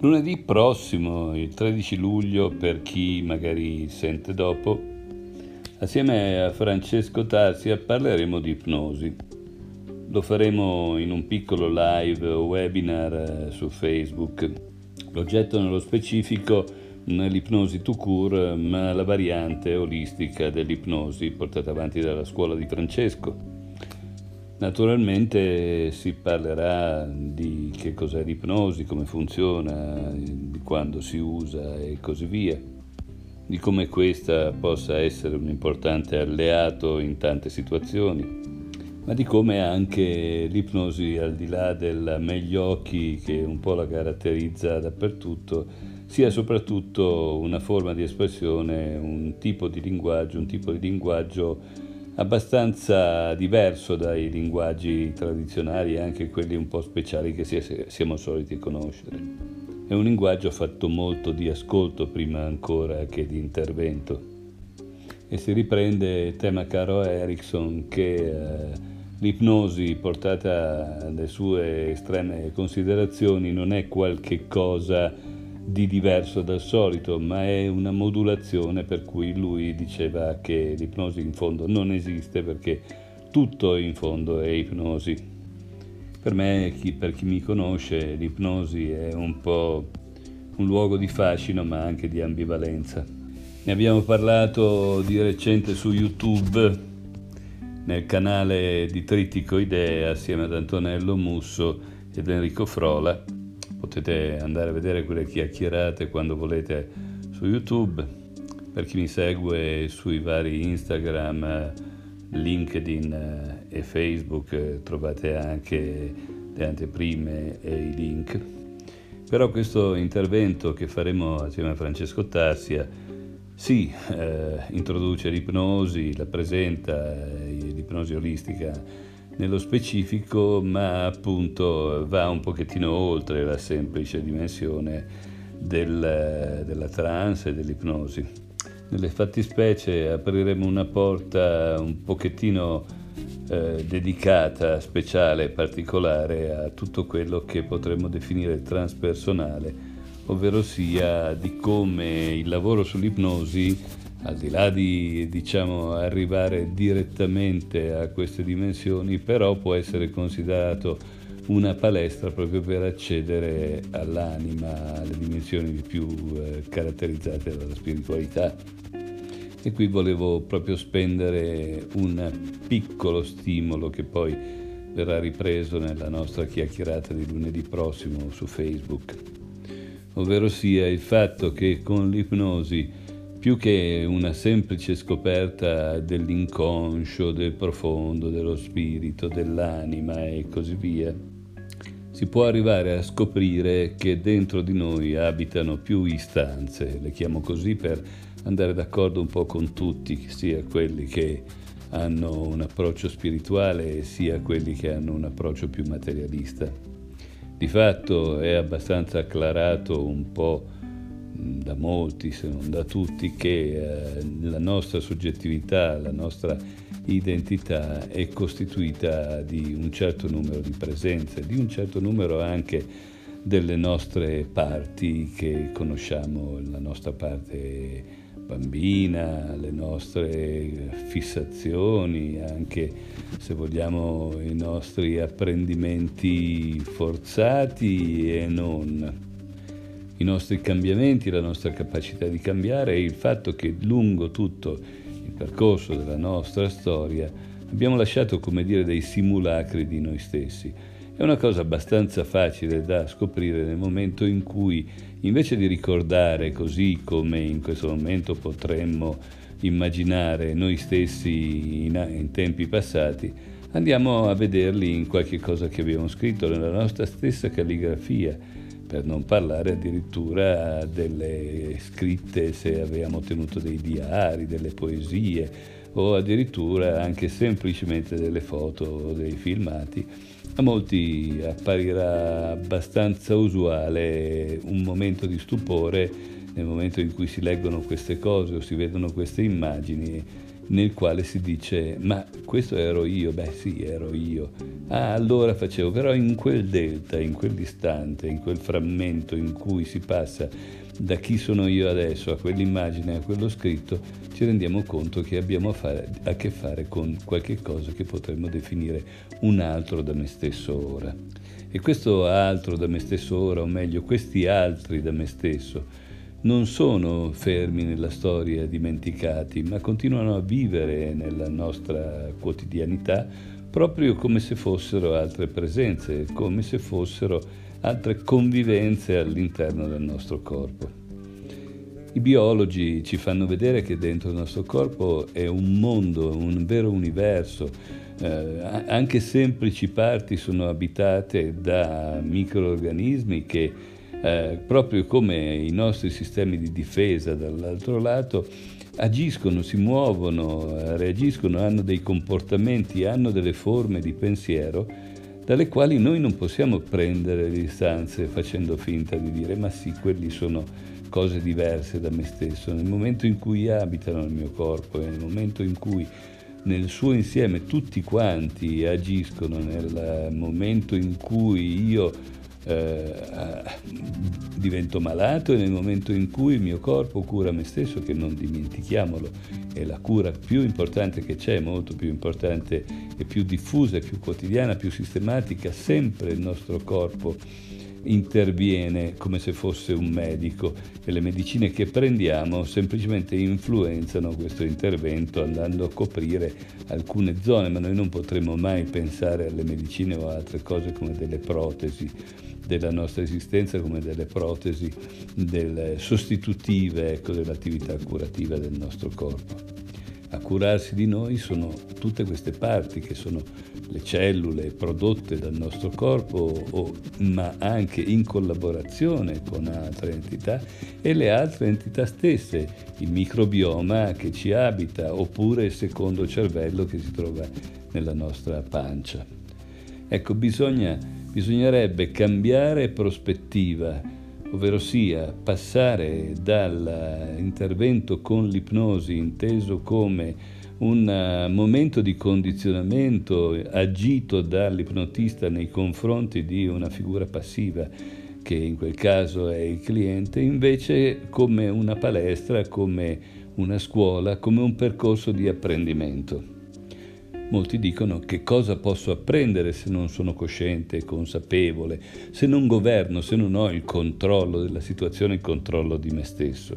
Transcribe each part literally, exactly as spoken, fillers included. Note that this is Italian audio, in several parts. Lunedì prossimo, il tredici luglio, per chi magari sente dopo, assieme a Francesco Tazia parleremo di ipnosi. Lo faremo in un piccolo live o webinar su Facebook. L'oggetto nello specifico non è l'ipnosi tout court, ma la variante olistica dell'ipnosi portata avanti dalla scuola di Francesco. Naturalmente si parlerà di che cos'è l'ipnosi, come funziona, di quando si usa e così via, di come questa possa essere un importante alleato in tante situazioni, ma di come anche l'ipnosi, al di là della negli occhi che un po' la caratterizza dappertutto, sia soprattutto una forma di espressione, un tipo di linguaggio, un tipo di linguaggio abbastanza diverso dai linguaggi tradizionali e anche quelli un po' speciali che siamo soliti conoscere. È un linguaggio fatto molto di ascolto prima ancora che di intervento, e si riprende il tema caro a Erickson che eh, l'ipnosi portata alle sue estreme considerazioni non è qualche cosa di diverso dal solito, ma è una modulazione, per cui lui diceva che l'ipnosi in fondo non esiste perché tutto in fondo è ipnosi. Per me, chi, per chi mi conosce, l'ipnosi è un po' un luogo di fascino ma anche di ambivalenza. Ne abbiamo parlato di recente su YouTube nel canale di Tritico Idea assieme ad Antonello Musso ed Enrico Frola. Potete andare a vedere quelle chiacchierate quando volete su YouTube. Per chi mi segue sui vari Instagram, LinkedIn e Facebook trovate anche le anteprime e i link. Però questo intervento che faremo assieme a Francesco Tazia si sì, eh, introduce l'ipnosi, la presenta, l'ipnosi olistica nello specifico, ma appunto va un pochettino oltre la semplice dimensione del, della trance e dell'ipnosi. Nelle fattispecie apriremo una porta un pochettino eh, dedicata, speciale, particolare a tutto quello che potremmo definire transpersonale, ovvero sia di come il lavoro sull'ipnosi, al di là di diciamo arrivare direttamente a queste dimensioni, però può essere considerato una palestra proprio per accedere all'anima, alle dimensioni più eh, caratterizzate dalla spiritualità. E qui volevo proprio spendere un piccolo stimolo che poi verrà ripreso nella nostra chiacchierata di lunedì prossimo su Facebook, ovvero sia il fatto che con l'ipnosi, più che una semplice scoperta dell'inconscio, del profondo, dello spirito, dell'anima e così via, si può arrivare a scoprire che dentro di noi abitano più istanze, le chiamo così per andare d'accordo un po' con tutti, sia quelli che hanno un approccio spirituale sia quelli che hanno un approccio più materialista. Di fatto è abbastanza acclarato un po' da molti, se non da tutti, che eh, la nostra soggettività, la nostra identità è costituita di un certo numero di presenze, di un certo numero anche delle nostre parti che conosciamo, la nostra parte bambina, le nostre fissazioni, anche se vogliamo i nostri apprendimenti forzati e non, i nostri cambiamenti, la nostra capacità di cambiare e il fatto che lungo tutto il percorso della nostra storia abbiamo lasciato, come dire, dei simulacri di noi stessi. È una cosa abbastanza facile da scoprire nel momento in cui, invece di ricordare così come in questo momento potremmo immaginare noi stessi in, in tempi passati, andiamo a vederli in qualche cosa che abbiamo scritto nella nostra stessa calligrafia, per non parlare addirittura delle scritte, se avevamo tenuto dei diari, delle poesie o addirittura anche semplicemente delle foto o dei filmati. A molti apparirà abbastanza usuale un momento di stupore nel momento in cui si leggono queste cose o si vedono queste immagini, nel quale si dice: ma questo ero io? Beh sì, ero io. Ah, allora facevo, però in quel delta, in quell'istante, in quel frammento in cui si passa da chi sono io adesso a quell'immagine, a quello scritto, ci rendiamo conto che abbiamo a, fare, a che fare con qualche cosa che potremmo definire un altro da me stesso ora. E questo altro da me stesso ora, o meglio, questi altri da me stesso, non sono fermi nella storia, dimenticati, ma continuano a vivere nella nostra quotidianità proprio come se fossero altre presenze, come se fossero altre convivenze all'interno del nostro corpo. I biologi ci fanno vedere che dentro il nostro corpo è un mondo, un vero universo. Eh, anche semplici parti sono abitate da microorganismi che Eh, proprio come i nostri sistemi di difesa dall'altro lato agiscono, si muovono, reagiscono, hanno dei comportamenti, hanno delle forme di pensiero dalle quali noi non possiamo prendere le distanze facendo finta di dire: ma sì, quelli sono cose diverse da me stesso. Nel momento in cui abitano nel mio corpo e nel momento in cui nel suo insieme tutti quanti agiscono, nel momento in cui io Uh, divento malato e nel momento in cui il mio corpo cura me stesso, che non dimentichiamolo è la cura più importante che c'è, molto più importante e più diffusa, più quotidiana, più sistematica. Sempre il nostro corpo interviene come se fosse un medico e le medicine che prendiamo semplicemente influenzano questo intervento andando a coprire alcune zone, ma noi non potremo mai pensare alle medicine o altre cose come delle protesi della nostra esistenza, come delle protesi delle sostitutive ecco, dell'attività curativa del nostro corpo. A curarsi di noi sono tutte queste parti che sono le cellule prodotte dal nostro corpo, o, ma anche in collaborazione con altre entità e le altre entità stesse, il microbioma che ci abita oppure il secondo cervello che si trova nella nostra pancia. Ecco, bisogna Bisognerebbe cambiare prospettiva, ovvero sia passare dall'intervento con l'ipnosi inteso come un momento di condizionamento agito dall'ipnotista nei confronti di una figura passiva, che in quel caso è il cliente, invece come una palestra, come una scuola, come un percorso di apprendimento. Molti dicono: che cosa posso apprendere se non sono cosciente e consapevole, se non governo, se non ho il controllo della situazione, il controllo di me stesso.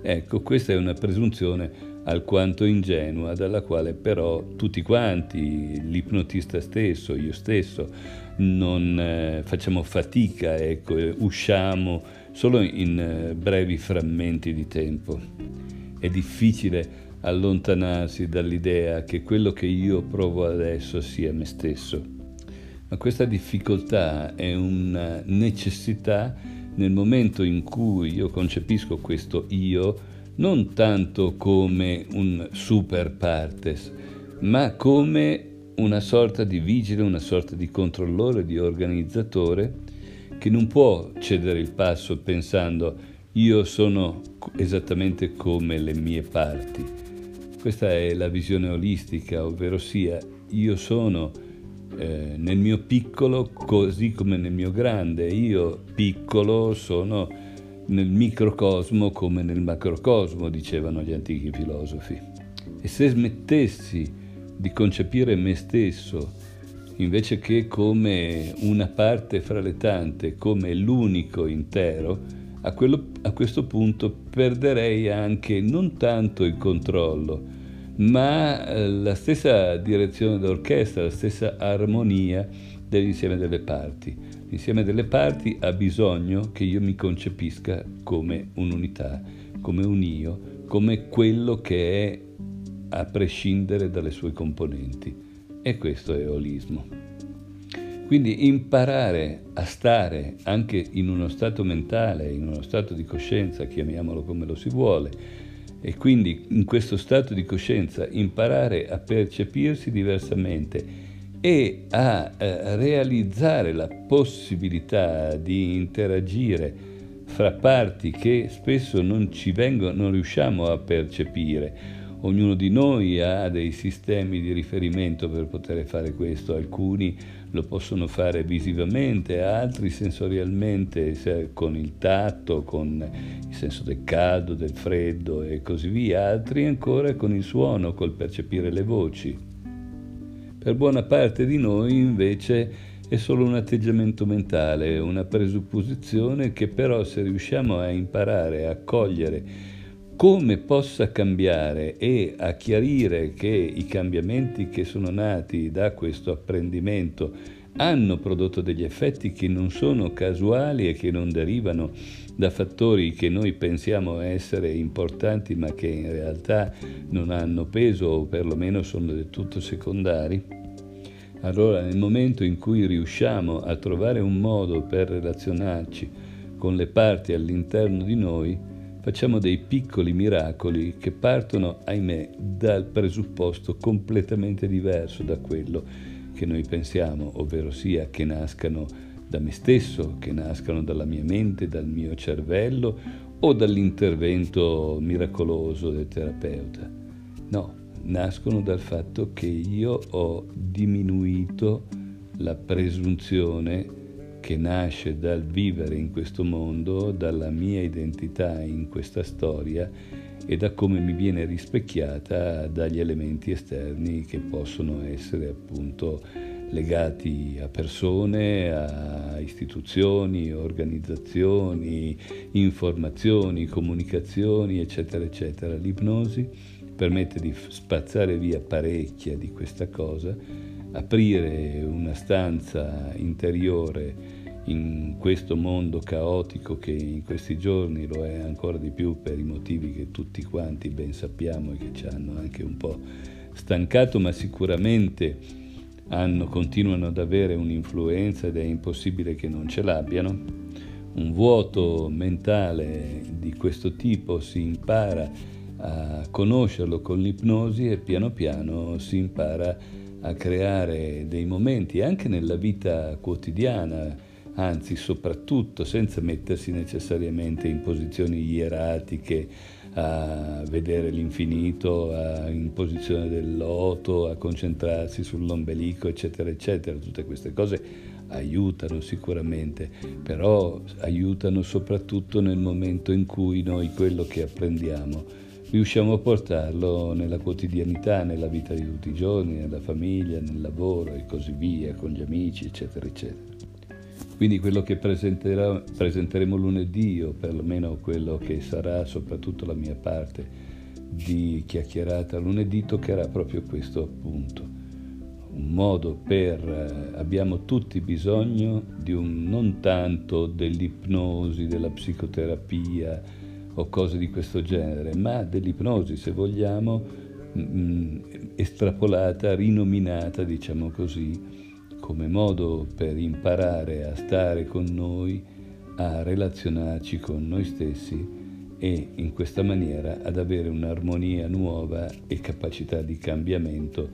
Ecco, questa è una presunzione alquanto ingenua, dalla quale però tutti quanti, l'ipnotista stesso, io stesso, non eh, facciamo fatica, ecco, e usciamo solo in eh, brevi frammenti di tempo. È difficile allontanarsi dall'idea che quello che io provo adesso sia me stesso, ma questa difficoltà è una necessità nel momento in cui io concepisco questo io non tanto come un super partes, ma come una sorta di vigile, una sorta di controllore, di organizzatore che non può cedere il passo pensando: io sono esattamente come le mie parti. Questa è la visione olistica, ovvero sia io sono eh, nel mio piccolo così come nel mio grande, io piccolo sono nel microcosmo come nel macrocosmo, dicevano gli antichi filosofi. E se smettessi di concepire me stesso invece che come una parte fra le tante, come l'unico intero, A, quello, a questo punto perderei anche non tanto il controllo, ma la stessa direzione d'orchestra, la stessa armonia dell'insieme delle parti. L'insieme delle parti ha bisogno che io mi concepisca come un'unità, come un io, come quello che è a prescindere dalle sue componenti. E questo è olismo. Quindi imparare a stare anche in uno stato mentale, in uno stato di coscienza, chiamiamolo come lo si vuole, e quindi in questo stato di coscienza imparare a percepirsi diversamente e a eh, realizzare la possibilità di interagire fra parti che spesso non ci vengono, non riusciamo a percepire. Ognuno di noi ha dei sistemi di riferimento per poter fare questo, alcuni lo possono fare visivamente, altri sensorialmente, con il tatto, con il senso del caldo, del freddo e così via, altri ancora con il suono, col percepire le voci. Per buona parte di noi invece è solo un atteggiamento mentale, una presupposizione che però, se riusciamo a imparare a cogliere come possa cambiare e a chiarire che i cambiamenti che sono nati da questo apprendimento hanno prodotto degli effetti che non sono casuali e che non derivano da fattori che noi pensiamo essere importanti ma che in realtà non hanno peso o perlomeno sono del tutto secondari, allora nel momento in cui riusciamo a trovare un modo per relazionarci con le parti all'interno di noi, facciamo dei piccoli miracoli che partono, ahimè, dal presupposto completamente diverso da quello che noi pensiamo, ovvero sia che nascano da me stesso, che nascano dalla mia mente, dal mio cervello o dall'intervento miracoloso del terapeuta. No, nascono dal fatto che io ho diminuito la presunzione che nasce dal vivere in questo mondo, dalla mia identità in questa storia e da come mi viene rispecchiata dagli elementi esterni che possono essere appunto legati a persone, a istituzioni, organizzazioni, informazioni, comunicazioni, eccetera, eccetera. L'ipnosi permette di spazzare via parecchia di questa cosa, aprire una stanza interiore in questo mondo caotico che in questi giorni lo è ancora di più per i motivi che tutti quanti ben sappiamo e che ci hanno anche un po' stancato, ma sicuramente hanno, continuano ad avere un'influenza ed è impossibile che non ce l'abbiano. Un vuoto mentale di questo tipo si impara a conoscerlo con l'ipnosi e piano piano si impara a creare dei momenti anche nella vita quotidiana, anzi soprattutto senza mettersi necessariamente in posizioni ieratiche a vedere l'infinito, a, in posizione del loto, a concentrarsi sull'ombelico, eccetera, eccetera. Tutte queste cose aiutano sicuramente, però aiutano soprattutto nel momento in cui noi quello che apprendiamo riusciamo a portarlo nella quotidianità, nella vita di tutti i giorni, nella famiglia, nel lavoro e così via, con gli amici, eccetera, eccetera. Quindi quello che presenterò, presenteremo lunedì, o perlomeno quello che sarà soprattutto la mia parte di chiacchierata lunedì, toccherà proprio questo appunto. Un modo per... abbiamo tutti bisogno di un, non tanto dell'ipnosi, della psicoterapia, o cose di questo genere, ma dell'ipnosi, se vogliamo, mh, estrapolata, rinominata, diciamo così, come modo per imparare a stare con noi, a relazionarci con noi stessi e in questa maniera ad avere un'armonia nuova e capacità di cambiamento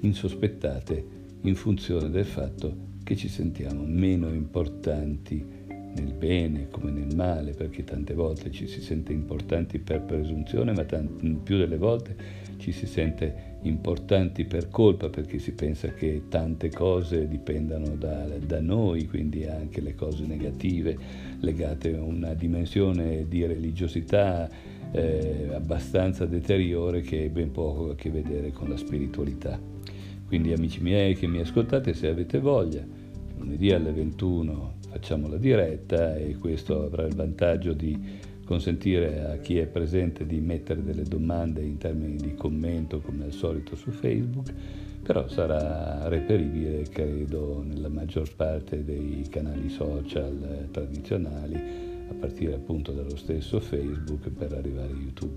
insospettate in funzione del fatto che ci sentiamo meno importanti nel bene come nel male, perché tante volte ci si sente importanti per presunzione, ma tant- più delle volte ci si sente importanti per colpa, perché si pensa che tante cose dipendano da, da noi, quindi anche le cose negative legate a una dimensione di religiosità eh, abbastanza deteriore che è ben poco a che vedere con la spiritualità. Quindi amici miei che mi ascoltate, se avete voglia, lunedì alle ventuno facciamo la diretta e questo avrà il vantaggio di consentire a chi è presente di mettere delle domande in termini di commento come al solito su Facebook, però sarà reperibile credo nella maggior parte dei canali social tradizionali, a partire appunto dallo stesso Facebook per arrivare a YouTube.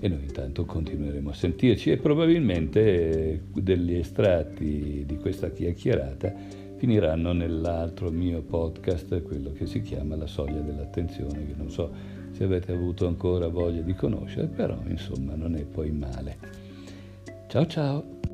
E noi intanto continueremo a sentirci e probabilmente degli estratti di questa chiacchierata finiranno nell'altro mio podcast, quello che si chiama La soglia dell'attenzione, che non so se avete avuto ancora voglia di conoscere, però insomma non è poi male. Ciao ciao!